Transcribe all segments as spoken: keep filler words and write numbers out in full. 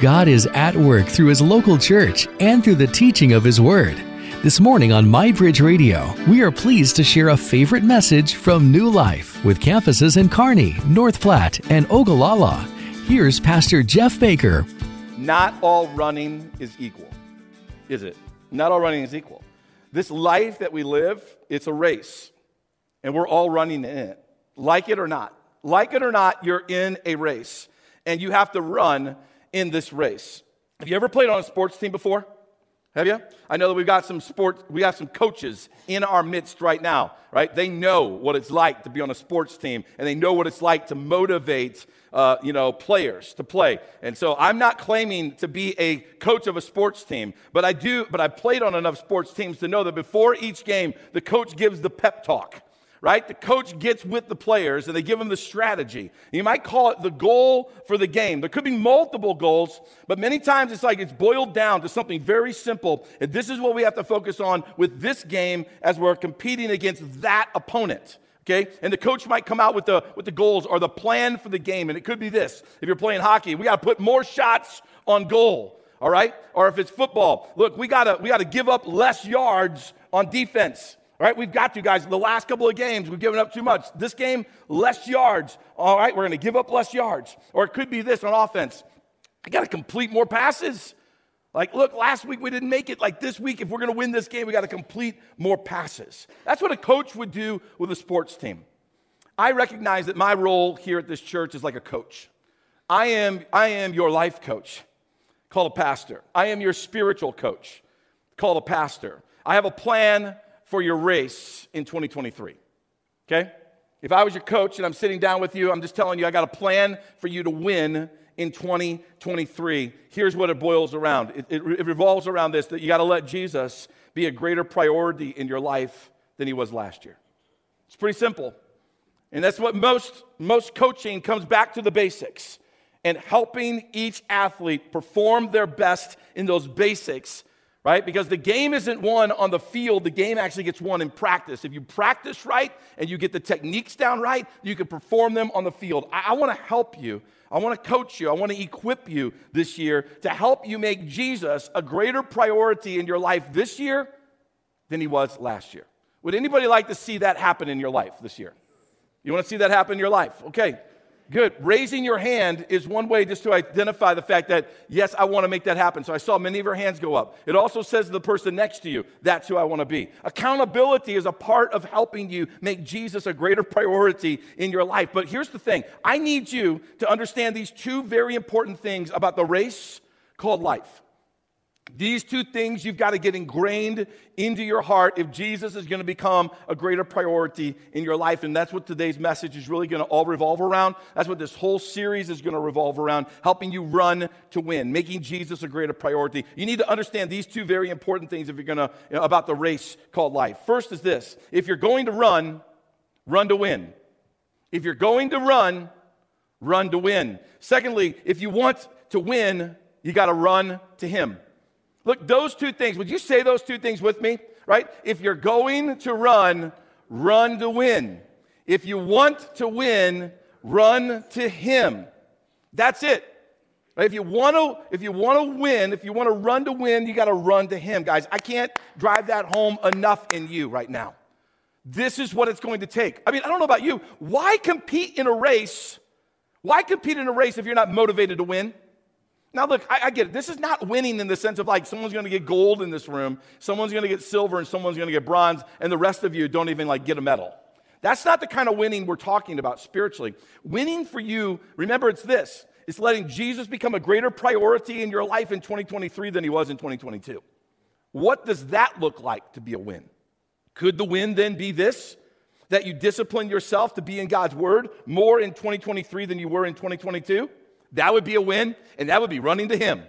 God is at work through His local church and through the teaching of His Word. This morning on MyBridge Radio, we are pleased to share a favorite message from New Life with campuses in Kearney, North Platte, and Ogallala. Here's Pastor Jeff Baker. Not all running is equal, is it? Not all running is equal. This life that we live, it's a race, and we're all running in it, like it or not. Like it or not, you're in a race, and you have to run in this race. Have you ever played on a sports team before? Have you? I know that we've got some sports, we have some coaches in our midst right now, right? They know what it's like to be on a sports team, and they know what it's like to motivate, uh, you know, players to play. And so I'm not claiming to be a coach of a sports team, but I do, but I played on enough sports teams to know that before each game, the coach gives the pep talk. Right? The coach gets with the players and they give them the strategy. You might call it the goal for the game. There could be multiple goals, but many times it's like it's boiled down to something very simple. And this is what we have to focus on with this game as we're competing against that opponent. Okay? And the coach might come out with the with the goals or the plan for the game. And it could be this. If you're playing hockey, we got to put more shots on goal. All right? Or if it's football, look, we gotta we gotta give up less yards on defense. All right, we've got to, guys. The last couple of games, we've given up too much. This game, less yards. All right, we're going to give up less yards. Or it could be this on offense. I got to complete more passes. Like, look, last week we didn't make it. Like this week, if we're going to win this game, we got to complete more passes. That's what a coach would do with a sports team. I recognize that my role here at this church is like a coach. I am, I am your life coach, called a pastor. I am your spiritual coach, called a pastor. I have a plan for your race in twenty twenty-three, okay? If I was your coach and I'm sitting down with you, I'm just telling you I got a plan for you to win in twenty twenty-three. Here's what it boils around. It, it, it revolves around this, that you got to let Jesus be a greater priority in your life than he was last year. It's pretty simple. And that's what most, most coaching comes back to the basics and helping each athlete perform their best in those basics. Right? Because the game isn't won on the field. The game actually gets won in practice. If you practice right and you get the techniques down right, you can perform them on the field. I, I want to help you. I want to coach you. I want to equip you this year to help you make Jesus a greater priority in your life this year than he was last year. Would anybody like to see that happen in your life this year? You want to see that happen in your life? Okay, good. Raising your hand is one way just to identify the fact that, yes, I want to make that happen. So I saw many of your hands go up. It also says to the person next to you, that's who I want to be. Accountability is a part of helping you make Jesus a greater priority in your life. But here's the thing. I need you to understand these two very important things about the race called life. These two things you've got to get ingrained into your heart if Jesus is going to become a greater priority in your life. And that's what today's message is really going to all revolve around. That's what this whole series is going to revolve around, helping you run to win, making Jesus a greater priority. You need to understand these two very important things if you're going to, you know, about the race called life. First is this. If you're going to run, run to win. If you're going to run, run to win. Secondly, if you want to win, you got to run to him. Look, those two things, would you say those two things with me, right? If you're going to run, run to win. If you want to win, run to him. That's it. Right? If you want to, if you want to win, if you want to run to win, you got to run to him. Guys, I can't drive that home enough in you right now. This is what it's going to take. I mean, I don't know about you. Why compete in a race? Why compete in a race if you're not motivated to win? Now, look, I, I get it. This is not winning in the sense of like someone's going to get gold in this room, someone's going to get silver, and someone's going to get bronze, and the rest of you don't even like get a medal. That's not the kind of winning we're talking about spiritually. Winning for you, remember, it's this. It's letting Jesus become a greater priority in your life in twenty twenty-three than he was in twenty twenty-two. What does that look like to be a win? Could the win then be this? That you discipline yourself to be in God's word more in twenty twenty-three than you were in twenty twenty-two? That would be a win, and that would be running to him.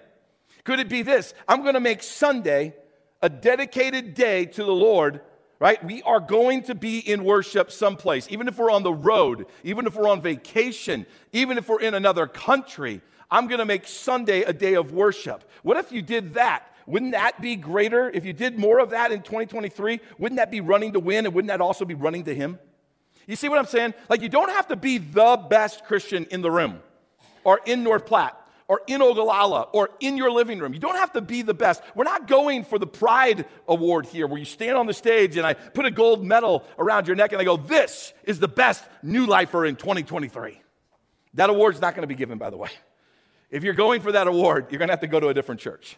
Could it be this? I'm going to make Sunday a dedicated day to the Lord, right? We are going to be in worship someplace, even if we're on the road, even if we're on vacation, even if we're in another country. I'm going to make Sunday a day of worship. What if you did that? Wouldn't that be greater? If you did more of that in twenty twenty-three, wouldn't that be running to win, and wouldn't that also be running to him? You see what I'm saying? Like, you don't have to be the best Christian in the room, or in North Platte, or in Ogallala or in your living room. You don't have to be the best. We're not going for the pride award here where you stand on the stage and I put a gold medal around your neck and I go, this is the best New Lifer in twenty twenty-three. That award's not going to be given, by the way. If you're going for that award, you're going to have to go to a different church.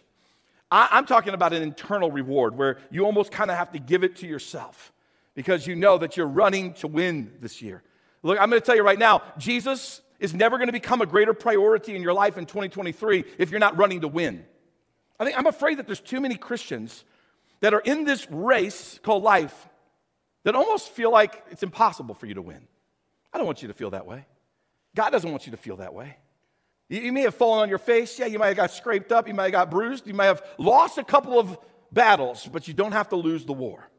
I, I'm talking about an internal reward where you almost kind of have to give it to yourself because you know that you're running to win this year. Look, I'm going to tell you right now, Jesus is never going to become a greater priority in your life in twenty twenty-three if you're not running to win. I think I'm afraid that there's too many Christians that are in this race called life that almost feel like it's impossible for you to win. I don't want you to feel that way. God doesn't want you to feel that way. You, you may have fallen on your face. Yeah, you might have got scraped up. You might have got bruised. You might have lost a couple of battles, but you don't have to lose the war.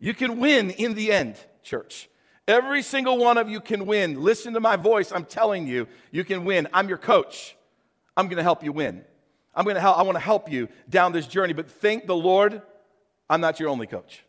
You can win in the end, church. Every single one of you can win. Listen to my voice. I'm telling you, you can win. I'm your coach. I'm going to help you win. I'm going to help. I want to help you down this journey, but thank the Lord, I'm not your only coach.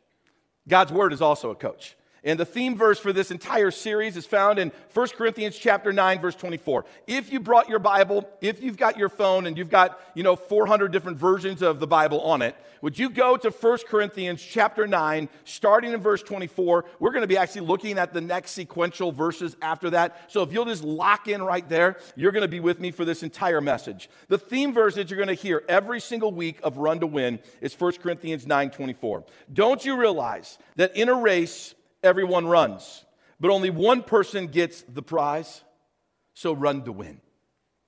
God's word is also a coach. And the theme verse for this entire series is found in First Corinthians chapter nine, verse twenty-four. If you brought your Bible, if you've got your phone and you've got, you know, four hundred different versions of the Bible on it, would you go to First Corinthians chapter nine, starting in verse twenty-four? We're going to be actually looking at the next sequential verses after that. So if you'll just lock in right there, you're going to be with me for this entire message. The theme verse that you're going to hear every single week of Run to Win is First Corinthians nine twenty-four. Don't you realize that in a race, everyone runs, but only one person gets the prize, so run to win.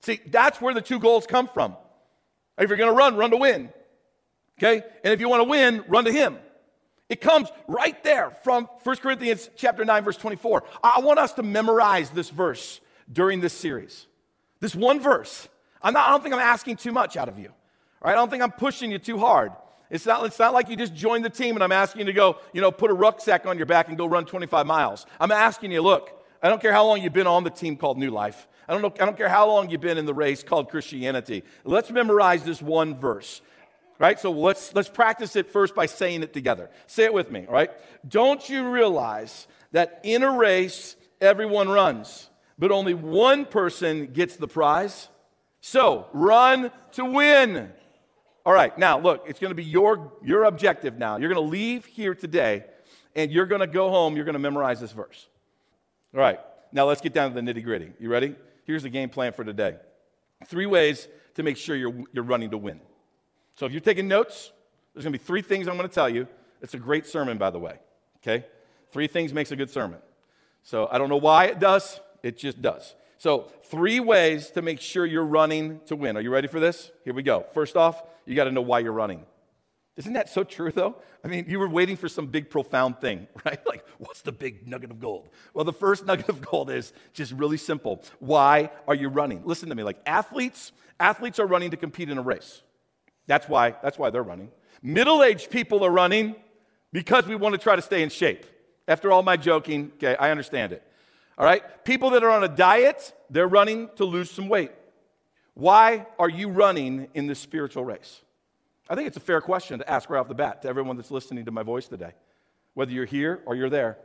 See, that's where the two goals come from. If you're going to run, run to win, okay? And if you want to win, run to him. It comes right there from First Corinthians chapter nine, verse twenty-four. I want us to memorize this verse during this series, this one verse. I'm not, I don't think I'm asking too much out of you, all right? I don't think I'm pushing you too hard. It's not, it's not like you just joined the team and I'm asking you to go, you know, put a rucksack on your back and go run twenty-five miles. I'm asking you, look, I don't care how long you've been on the team called New Life. I don't know, I don't care how long you've been in the race called Christianity. Let's memorize this one verse, right? So let's, let's practice it first by saying it together. Say it with me, all right? Don't you realize that in a race, everyone runs, but only one person gets the prize? So run to win. All right, now look, it's going to be your, your objective now. You're going to leave here today, and you're going to go home. You're going to memorize this verse. All right, now let's get down to the nitty-gritty. You ready? Here's the game plan for today. Three ways to make sure you're, you're running to win. So if you're taking notes, there's going to be three things I'm going to tell you. It's a great sermon, by the way, okay? Three things makes a good sermon. So I don't know why it does. It just does. So three ways to make sure you're running to win. Are you ready for this? Here we go. First off, you got to know why you're running. Isn't that so true, though? I mean, you were waiting for some big, profound thing, right? Like, what's the big nugget of gold? Well, the first nugget of gold is just really simple. Why are you running? Listen to me. Like, athletes, athletes are running to compete in a race. That's why, that's why they're running. Middle-aged people are running because we want to try to stay in shape. After all my joking, okay, I understand it. All right? People that are on a diet, they're running to lose some weight. Why are you running in this spiritual race? I think it's a fair question to ask right off the bat to everyone that's listening to my voice today, whether you're here or you're there.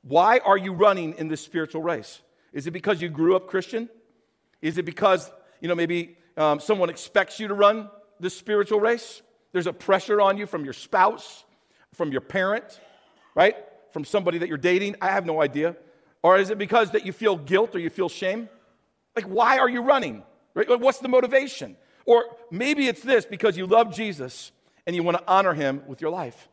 Why are you running in this spiritual race? Is it because you grew up Christian? Is it because, you know, maybe um, someone expects you to run this spiritual race? There's a pressure on you from your spouse, from your parent, right? From somebody that you're dating. I have no idea. Or is it because that you feel guilt or you feel shame? Like, why are you running? Right? What's the motivation? Or maybe it's this, because you love Jesus and you want to honor him with your life.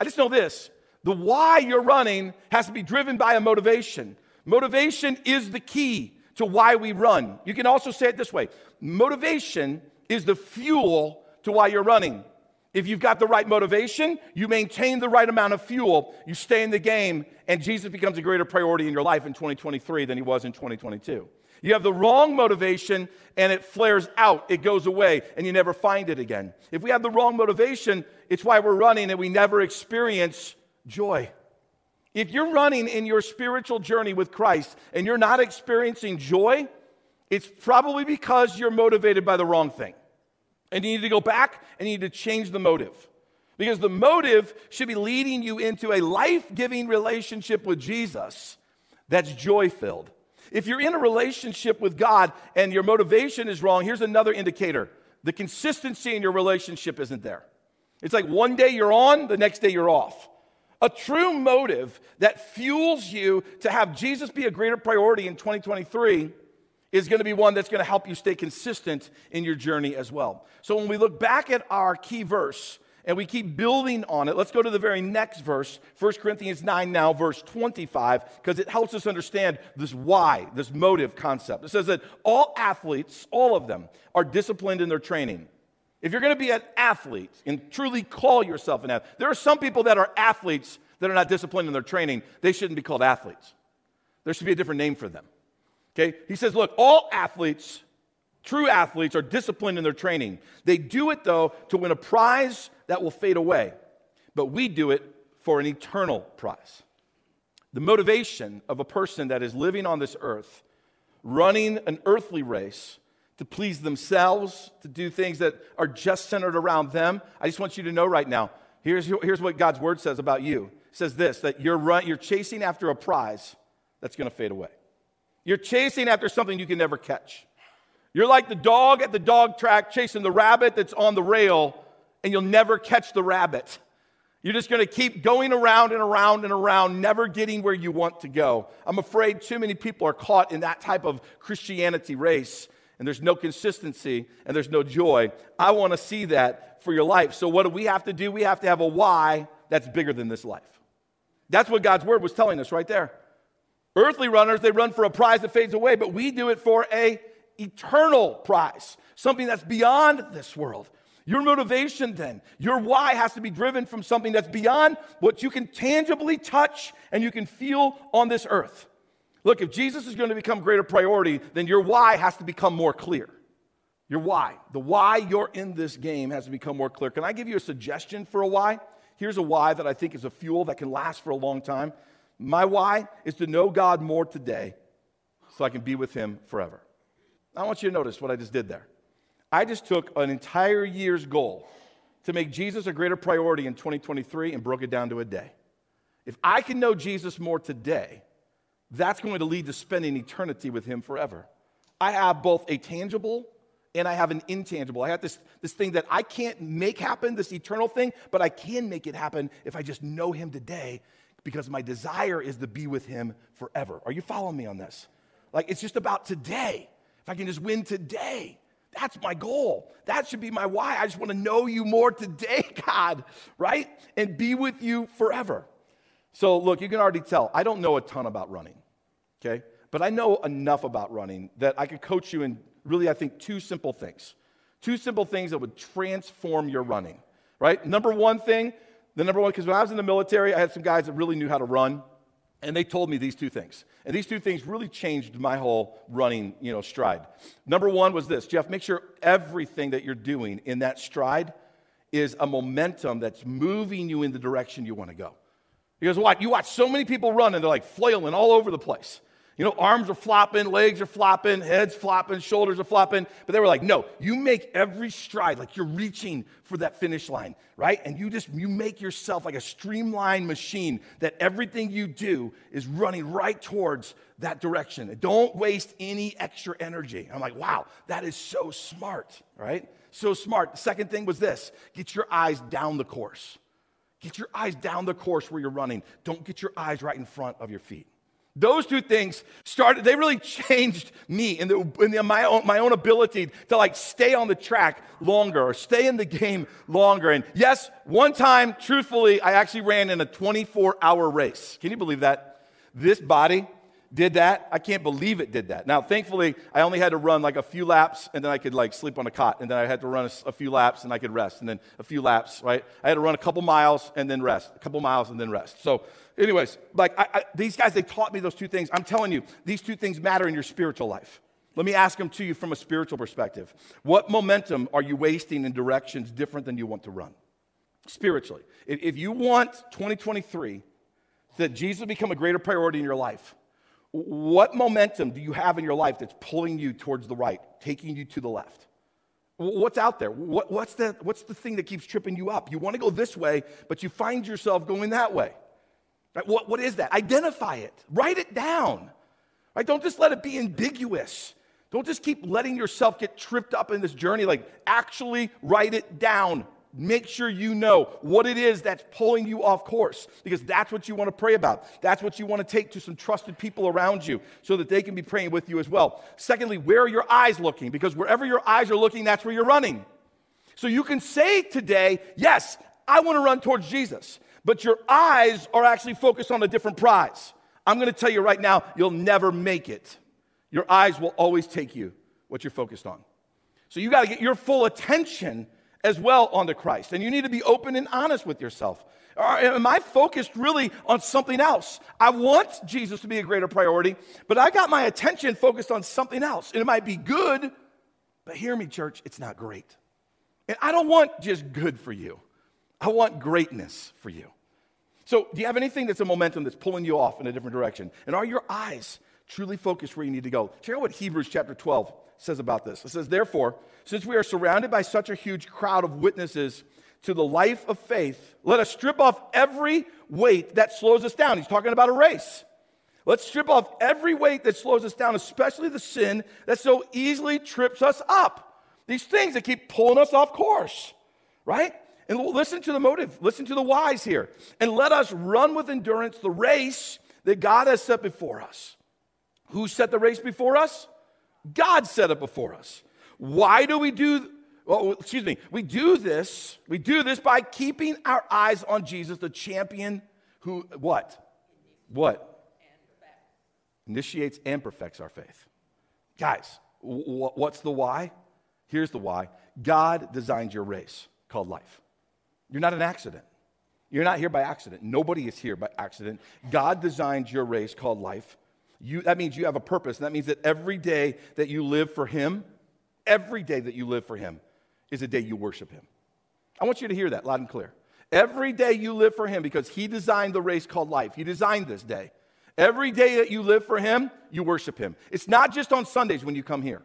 I just know this. The why you're running has to be driven by a motivation. Motivation is the key to why we run. You can also say it this way. Motivation is the fuel to why you're running. If you've got the right motivation, you maintain the right amount of fuel, you stay in the game, and Jesus becomes a greater priority in your life in twenty twenty-three than he was in twenty twenty-two. You have the wrong motivation, and it flares out, it goes away, and you never find it again. If we have the wrong motivation, it's why we're running and we never experience joy. If you're running in your spiritual journey with Christ and you're not experiencing joy, it's probably because you're motivated by the wrong thing. And you need to go back and you need to change the motive. Because the motive should be leading you into a life-giving relationship with Jesus that's joy-filled. If you're in a relationship with God and your motivation is wrong, here's another indicator. The consistency in your relationship isn't there. It's like one day you're on, the next day you're off. A true motive that fuels you to have Jesus be a greater priority in twenty twenty-three is going to be one that's going to help you stay consistent in your journey as well. So when we look back at our key verse and we keep building on it, let's go to the very next verse, First Corinthians nine now, verse twenty-five, because it helps us understand this why, this motive concept. It says that all athletes, all of them, are disciplined in their training. If you're going to be an athlete and truly call yourself an athlete, there are some people that are athletes that are not disciplined in their training. They shouldn't be called athletes. There should be a different name for them. Okay? He says, look, all athletes, true athletes, are disciplined in their training. They do it, though, to win a prize that will fade away. But we do it for an eternal prize. The motivation of a person that is living on this earth, running an earthly race, to please themselves, to do things that are just centered around them. I just want you to know right now, here's, here's what God's word says about you. It says this, that you're, run, you're chasing after a prize that's going to fade away. You're chasing after something you can never catch. You're like the dog at the dog track chasing the rabbit that's on the rail, and you'll never catch the rabbit. You're just going to keep going around and around and around, never getting where you want to go. I'm afraid too many people are caught in that type of Christianity race, and there's no consistency, and there's no joy. I want to see that for your life. So what do we have to do? We have to have a why that's bigger than this life. That's what God's word was telling us right there. Earthly runners, they run for a prize that fades away, but we do it for an eternal prize, something that's beyond this world. Your motivation then, your why has to be driven from something that's beyond what you can tangibly touch and you can feel on this earth. Look, if Jesus is going to become greater priority, then your why has to become more clear. Your why. The why you're in this game has to become more clear. Can I give you a suggestion for a why? Here's a why that I think is a fuel that can last for a long time. My why is to know God more today so I can be with him forever. I want you to notice what I just did there. I just took an entire year's goal to make Jesus a greater priority in twenty twenty-three and broke it down to a day. If I can know Jesus more today, that's going to lead to spending eternity with him forever. I have both a tangible and I have an intangible. I have this, this thing that I can't make happen, this eternal thing, but I can make it happen if I just know him today because my desire is to be with him forever. Are you following me on this? Like, it's just about today. If I can just win today, that's my goal. That should be my why. I just want to know you more today, God, right? And be with you forever. So look, you can already tell, I don't know a ton about running, okay? But I know enough about running that I could coach you in really, I think, two simple things. Two simple things that would transform your running, right? Number one thing, the number one, because when I was in the military, I had some guys that really knew how to run, and they told me these two things. And these two things really changed my whole running, you know, stride. Number one was this, Jeff, make sure everything that you're doing in that stride is a momentum that's moving you in the direction you want to go. Because what? You watch so many people run and they're like flailing all over the place. You know, arms are flopping, legs are flopping, heads flopping, shoulders are flopping. But they were like, no, you make every stride like you're reaching for that finish line, right? And you just, you make yourself like a streamlined machine that everything you do is running right towards that direction. And don't waste any extra energy. And I'm like, wow, that is so smart, right? So smart. The second thing was this, get your eyes down the course. Get your eyes down the course where you're running. Don't get your eyes right in front of your feet. Those two things started, they really changed me in, the, in the, my, own, my own ability to like stay on the track longer or stay in the game longer. And yes, one time, truthfully, I actually ran in a twenty-four hour race. Can you believe that? This body did that. I can't believe it did that. Now, thankfully, I only had to run like a few laps, and then I could like sleep on a cot, and then I had to run a, a few laps, and I could rest, and then a few laps, right? I had to run a couple miles and then rest, a couple miles and then rest. So anyways, like I, I, these guys, they taught me those two things. I'm telling you, these two things matter in your spiritual life. Let me ask them to you from a spiritual perspective. What momentum are you wasting in directions different than you want to run? Spiritually, if, if you want twenty twenty-three, that Jesus will become a greater priority in your life, what momentum do you have in your life that's pulling you towards the right, taking you to the left? What's out there? What, what's, the, what's the thing that keeps tripping you up? You want to go this way, but you find yourself going that way. Right? What, what is that? Identify it. Write it down. Right? Don't just let it be ambiguous. Don't just keep letting yourself get tripped up in this journey. Like, actually write it down. Make sure you know what it is that's pulling you off course, because that's what you want to pray about. That's what you want to take to some trusted people around you so that they can be praying with you as well. Secondly, where are your eyes looking? Because wherever your eyes are looking, that's where you're running. So you can say today, yes, I want to run towards Jesus, but your eyes are actually focused on a different prize. I'm going to tell you right now, you'll never make it. Your eyes will always take you what you're focused on. So you got to get your full attention as well onto Christ. And you need to be open and honest with yourself. Am I focused really on something else? I want Jesus to be a greater priority, but I got my attention focused on something else. And it might be good, but hear me, church, it's not great. And I don't want just good for you. I want greatness for you. So do you have anything that's a momentum that's pulling you off in a different direction? And are your eyes truly focused where you need to go? Check out what Hebrews chapter twelve says about this. It says, therefore, since we are surrounded by such a huge crowd of witnesses to the life of faith, let us strip off every weight that slows us down. He's talking about a race. Let's strip off every weight that slows us down, especially the sin that so easily trips us up. These things that keep pulling us off course, right? And listen to the motive. Listen to the whys here. And let us run with endurance the race that God has set before us. Who set the race before us? God set it before us. Why do we do, well, excuse me, we do this, we do this by keeping our eyes on Jesus, the champion who, what? What? Initiates and perfects our faith. Guys, what's the why? Here's the why. God designed your race called life. You're not an accident. You're not here by accident. Nobody is here by accident. God designed your race called life. You, that means you have a purpose. That means that every day that you live for him, every day that you live for him is a day you worship him. I want you to hear that loud and clear. Every day you live for him, because he designed the race called life. He designed this day. Every day that you live for him, you worship him. It's not just on Sundays when you come here.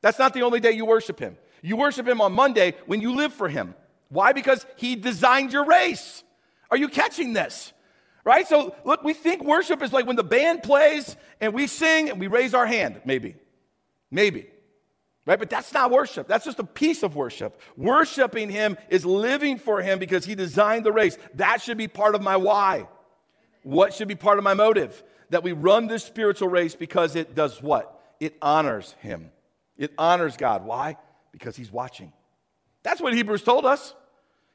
That's not the only day you worship him. You worship him on Monday when you live for him. Why? Because he designed your race. Are you catching this? Right? So look, we think worship is like when the band plays and we sing and we raise our hand, maybe, maybe, right? But that's not worship. That's just a piece of worship. Worshiping him is living for him because he designed the race. That should be part of my why. What should be part of my motive? That we run this spiritual race because it does what? It honors him. It honors God. Why? Because he's watching. That's what Hebrews told us.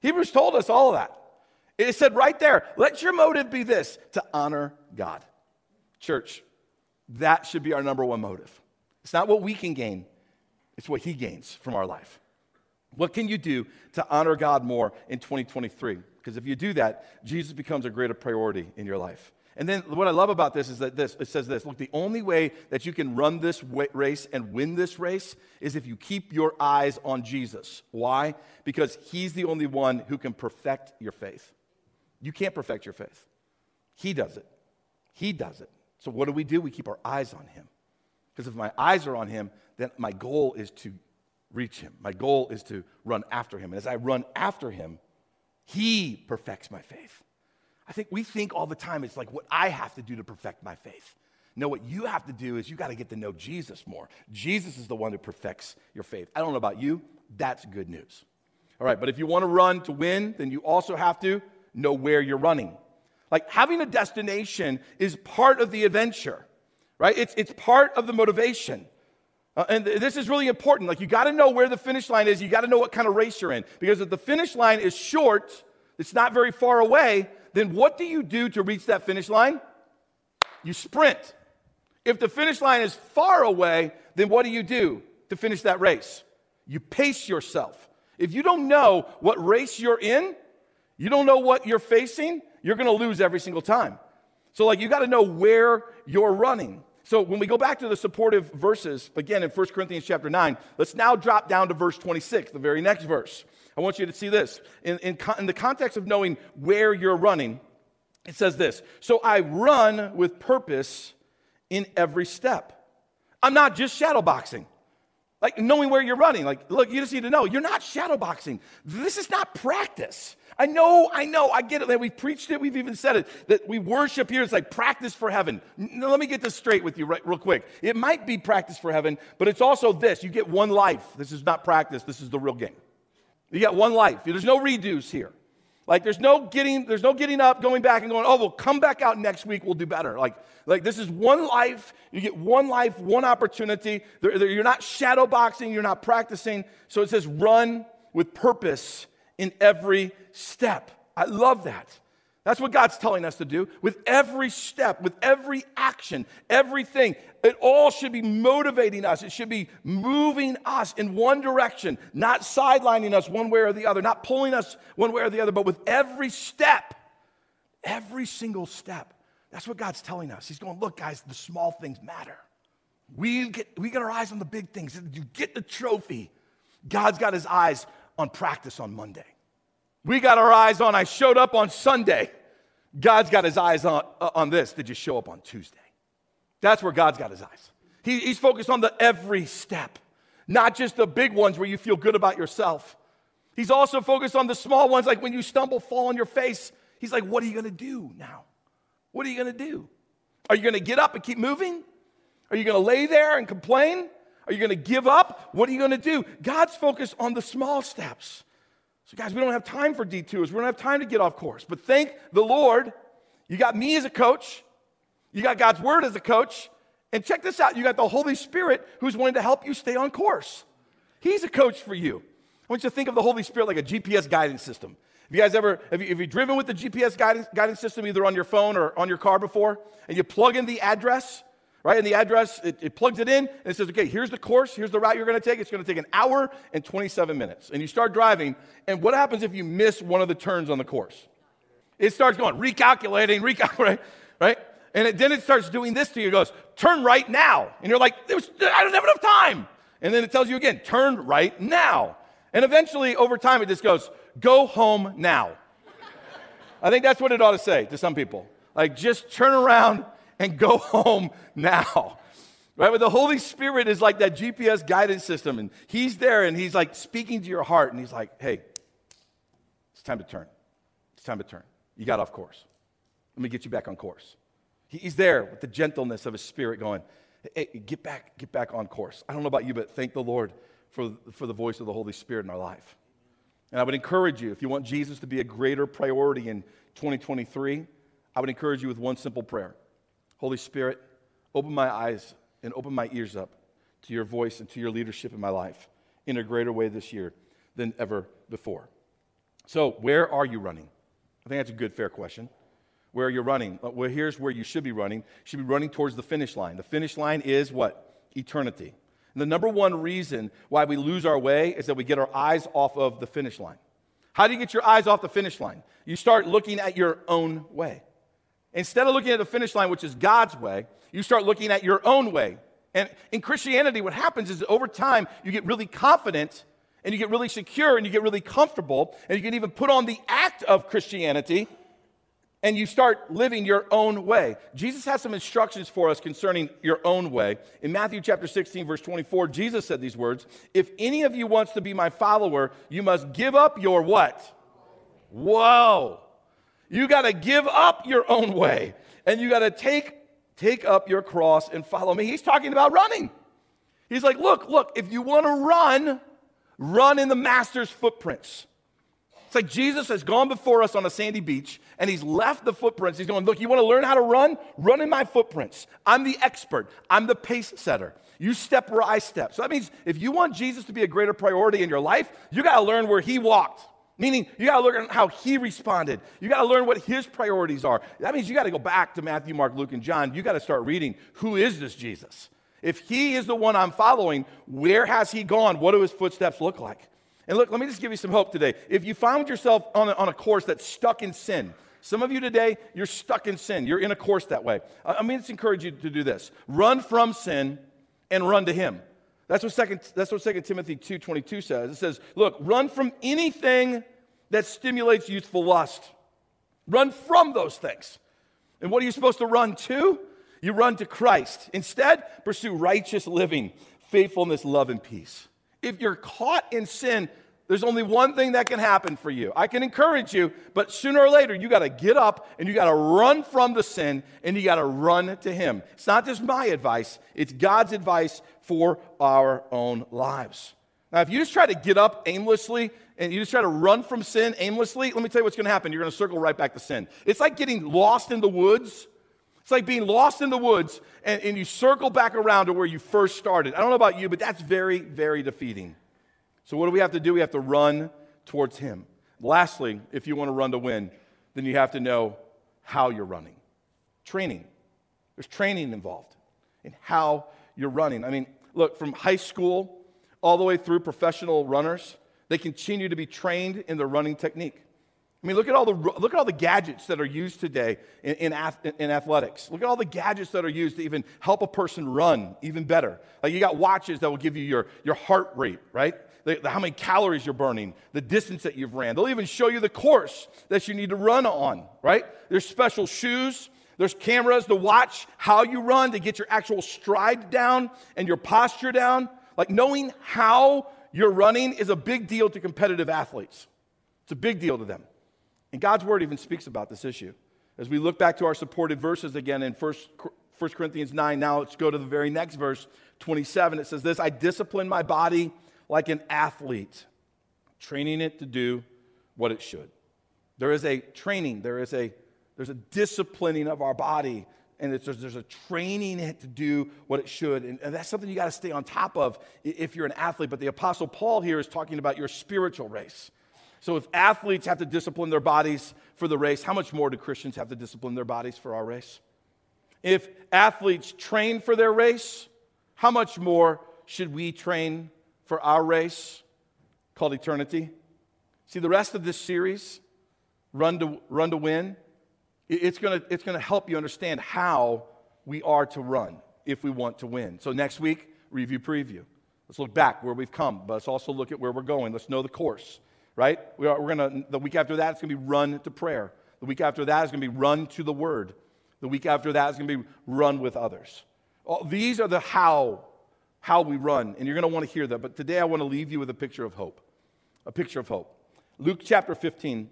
Hebrews told us all of that. It said right there, let your motive be this, to honor God. Church, that should be our number one motive. It's not what we can gain. It's what he gains from our life. What can you do to honor God more in twenty twenty-three? Because if you do that, Jesus becomes a greater priority in your life. And then what I love about this is that this, it says this, look, the only way that you can run this race and win this race is if you keep your eyes on Jesus. Why? Because he's the only one who can perfect your faith. You can't perfect your faith. He does it. He does it. So what do we do? We keep our eyes on him. Because if my eyes are on him, then my goal is to reach him. My goal is to run after him. And as I run after him, he perfects my faith. I think we think all the time it's like what I have to do to perfect my faith. No, what you have to do is you got to get to know Jesus more. Jesus is the one who perfects your faith. I don't know about you. That's good news. All right, but if you want to run to win, then you also have to know where you're running. Like having a destination is part of the adventure, right? It's, it's part of the motivation. Uh, and th- this is really important. Like you got to know where the finish line is. You got to know what kind of race you're in. Because if the finish line is short, it's not very far away, then what do you do to reach that finish line? You sprint. If the finish line is far away, then what do you do to finish that race? You pace yourself. If you don't know what race you're in, you don't know what you're facing, you're going to lose every single time. So, like, you got to know where you're running. So when we go back to the supportive verses, again, in First Corinthians chapter nine, let's now drop down to verse twenty-six, the very next verse. I want you to see this. In, in, in the context of knowing where you're running, it says this. So I run with purpose in every step. I'm not just shadow boxing. Like knowing where you're running. Like, look, you just need to know. You're not shadow boxing. This is not practice. I know, I know, I get it. That we've preached it. We've even said it. That we worship here. It's like practice for heaven. Now, let me get this straight with you right, real quick. It might be practice for heaven, but it's also this. You get one life. This is not practice. This is the real game. You got one life. There's no redos here. Like there's no getting, there's no getting up, going back and going, oh, we'll come back out next week, we'll do better. Like, like this is one life, you get one life, one opportunity. They're, they're, you're not shadow boxing, you're not practicing. So it says run with purpose in every step. I love that. That's what God's telling us to do. With every step, with every action, everything, it all should be motivating us. It should be moving us in one direction, not sidelining us one way or the other, not pulling us one way or the other, but with every step, every single step. That's what God's telling us. He's going, look, guys, the small things matter. We get, we get our eyes on the big things. You get the trophy. God's got his eyes on practice on Monday. We got our eyes on, I showed up on Sunday. God's got his eyes on, on this. Did you show up on Tuesday? That's where God's got his eyes. He, he's focused on the every step, not just the big ones where you feel good about yourself. He's also focused on the small ones, like when you stumble, fall on your face. He's like, what are you going to do now? What are you going to do? Are you going to get up and keep moving? Are you going to lay there and complain? Are you going to give up? What are you going to do? God's focused on the small steps. So guys, we don't have time for detours. We don't have time to get off course. But thank the Lord, you got me as a coach. You got God's word as a coach. And check this out. You got the Holy Spirit who's wanting to help you stay on course. He's a coach for you. I want you to think of the Holy Spirit like a G P S guidance system. Have you guys ever, have you, have you driven with the G P S guidance, guidance system either on your phone or on your car before? And you plug in the address, right? And the address, it, it plugs it in and it says, okay, here's the course, here's the route you're going to take. It's going to take an hour and twenty-seven minutes. And you start driving, and what happens if you miss one of the turns on the course? It starts going, recalculating, recalculating, right? And it, then it starts doing this to you. It goes, turn right now. And you're like, I don't have enough time. And then it tells you again, turn right now. And eventually, over time, it just goes, go home now. I think that's what it ought to say to some people. Like, just turn around and go home now, right? But the Holy Spirit is like that G P S guidance system, and he's there, and he's like speaking to your heart, and he's like, hey, it's time to turn. It's time to turn. You got off course. Let me get you back on course. He's there with the gentleness of his spirit going, hey, get back, get back on course. I don't know about you, but thank the Lord for, for the voice of the Holy Spirit in our life. And I would encourage you, if you want Jesus to be a greater priority in twenty twenty-three, I would encourage you with one simple prayer. Holy Spirit, open my eyes and open my ears up to your voice and to your leadership in my life in a greater way this year than ever before. So where are you running? I think that's a good, fair question. Where are you running? Well, here's where you should be running. You should be running towards the finish line. The finish line is what? Eternity. And the number one reason why we lose our way is that we get our eyes off of the finish line. How do you get your eyes off the finish line? You start looking at your own way. Instead of looking at the finish line, which is God's way, you start looking at your own way. And in Christianity, what happens is that over time, you get really confident, and you get really secure, and you get really comfortable, and you can even put on the act of Christianity, and you start living your own way. Jesus has some instructions for us concerning your own way. In Matthew chapter sixteen, verse twenty-four, Jesus said these words, if any of you wants to be my follower, you must give up your what? Whoa. You got to give up your own way, and you got to take, take up your cross and follow me. He's talking about running. He's like, look, look, if you want to run, run in the master's footprints. It's like Jesus has gone before us on a sandy beach, and he's left the footprints. He's going, look, you want to learn how to run? Run in my footprints. I'm the expert. I'm the pace setter. You step where I step. So that means if you want Jesus to be a greater priority in your life, you got to learn where he walked. Meaning, you got to look at how he responded. You got to learn what his priorities are. That means you got to go back to Matthew, Mark, Luke, and John. You got to start reading, who is this Jesus? If he is the one I'm following, where has he gone? What do his footsteps look like? And look, let me just give you some hope today. If you found yourself on a, on a course that's stuck in sin, some of you today, you're stuck in sin. You're in a course that way. I mean, just encourage you to do this. Run from sin and run to him. That's what Second that's what Second Timothy two twenty two says. It says, look, run from anything that stimulates youthful lust. Run from those things. And what are you supposed to run to? You run to Christ. Instead, pursue righteous living, faithfulness, love, and peace. If you're caught in sin, there's only one thing that can happen for you. I can encourage you, but sooner or later, you got to get up and you got to run from the sin and you got to run to Him. It's not just my advice. It's God's advice for our own lives. Now, if you just try to get up aimlessly and you just try to run from sin aimlessly, let me tell you what's going to happen. You're going to circle right back to sin. It's like getting lost in the woods. It's like being lost in the woods and, and you circle back around to where you first started. I don't know about you, but that's very, very defeating. So what do we have to do? We have to run towards Him. Lastly, if you want to run to win, then you have to know how you're running. Training. There's training involved in how you're running. I mean, look, from high school all the way through professional runners, they continue to be trained in their running technique. I mean, look at all the look at all the gadgets that are used today in, in, in athletics. Look at all the gadgets that are used to even help a person run even better. Like you got watches that will give you your, your heart rate, right? The, the, how many calories you're burning, the distance that you've ran. They'll even show you the course that you need to run on, right? There's special shoes. There's cameras to watch how you run to get your actual stride down and your posture down. Like knowing how you're running is a big deal to competitive athletes. It's a big deal to them. And God's Word even speaks about this issue. As we look back to our supported verses again in First Corinthians nine, now let's go to the very next verse, twenty-seven. It says this, I discipline my body like an athlete, training it to do what it should. There is a training, there is a, there's a disciplining of our body, and it's, there's a training it to do what it should. And, and that's something you got to stay on top of if you're an athlete. But the Apostle Paul here is talking about your spiritual race. So if athletes have to discipline their bodies for the race, how much more do Christians have to discipline their bodies for our race? If athletes train for their race, how much more should we train for our race called eternity? See, the rest of this series, Run to, Run to Win, it's gonna, it's gonna help you understand how we are to run if we want to win. So next week, review preview. Let's look back where we've come, but let's also look at where we're going. Let's know the course, right? We are, we're gonna, the week after that, it's gonna be run to prayer. The week after that is gonna be run to the Word. The week after that is gonna be run with others. All, these are the how how we run, and you're going to want to hear that. But today I want to leave you with a picture of hope, a picture of hope. Luke chapter fifteen,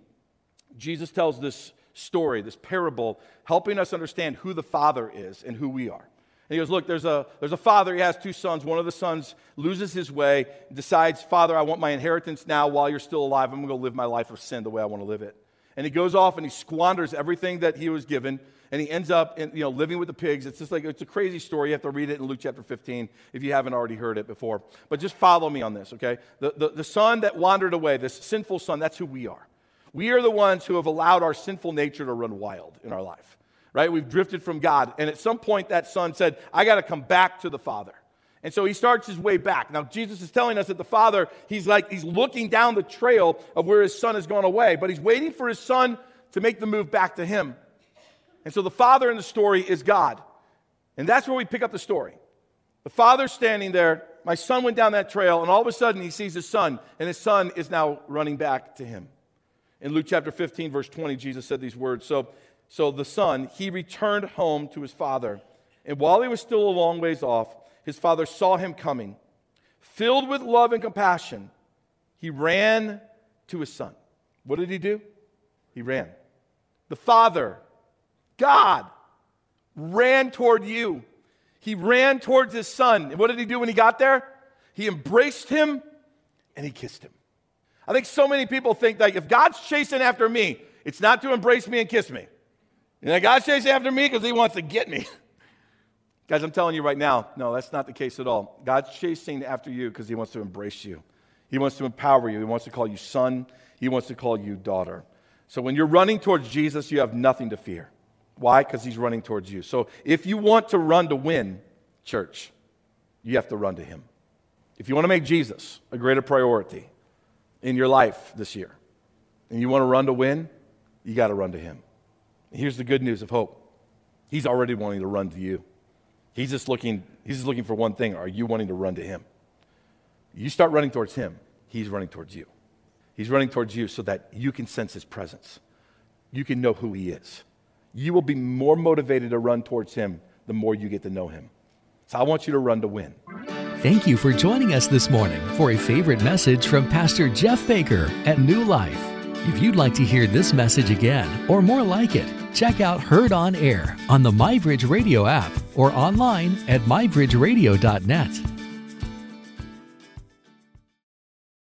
Jesus tells this story, this parable, helping us understand who the Father is and who we are. And he goes, look, there's a, there's a father, he has two sons. One of the sons loses his way, decides, Father, I want my inheritance now while you're still alive. I'm going to go live my life of sin the way I want to live it. And he goes off and he squanders everything that he was given, and he ends up in, you know, living with the pigs. It's just like, it's a crazy story. You have to read it in Luke chapter fifteen if you haven't already heard it before. But just follow me on this, okay? The, the, the son that wandered away, this sinful son, that's who we are. We are the ones who have allowed our sinful nature to run wild in our life, right? We've drifted from God. And at some point, that son said, I got to come back to the Father. And so he starts his way back. Now, Jesus is telling us that the Father, he's like, he's looking down the trail of where his son has gone away, but he's waiting for his son to make the move back to him. And so the Father in the story is God. And that's where we pick up the story. The Father's standing there. My son went down that trail, and all of a sudden he sees his son, and his son is now running back to him. In Luke chapter fifteen, verse twenty, Jesus said these words. So, so the son, he returned home to his father. And while he was still a long ways off, his father saw him coming. Filled with love and compassion, he ran to his son. What did he do? He ran. The Father, God, ran toward you. He ran towards his son. And what did he do when he got there? He embraced him and he kissed him. I think so many people think that if God's chasing after me, it's not to embrace me and kiss me. And that God's chasing after me because he wants to get me. Guys, I'm telling you right now, no, that's not the case at all. God's chasing after you because he wants to embrace you. He wants to empower you. He wants to call you son. He wants to call you daughter. So when you're running towards Jesus, you have nothing to fear. Why? Because he's running towards you. So if you want to run to win, church, you have to run to him. If you want to make Jesus a greater priority in your life this year, and you want to run to win, you got to run to him. And here's the good news of hope. He's already wanting to run to you. He's just looking, he's just looking for one thing. Are you wanting to run to him? You start running towards him, he's running towards you. He's running towards you so that you can sense his presence. You can know who he is. You will be more motivated to run towards him the more you get to know him. So I want you to run to win. Thank you for joining us this morning for a favorite message from Pastor Jeff Baker at New Life. If you'd like to hear this message again or more like it, check out Heard on Air on the MyBridge Radio app or online at my bridge radio dot net.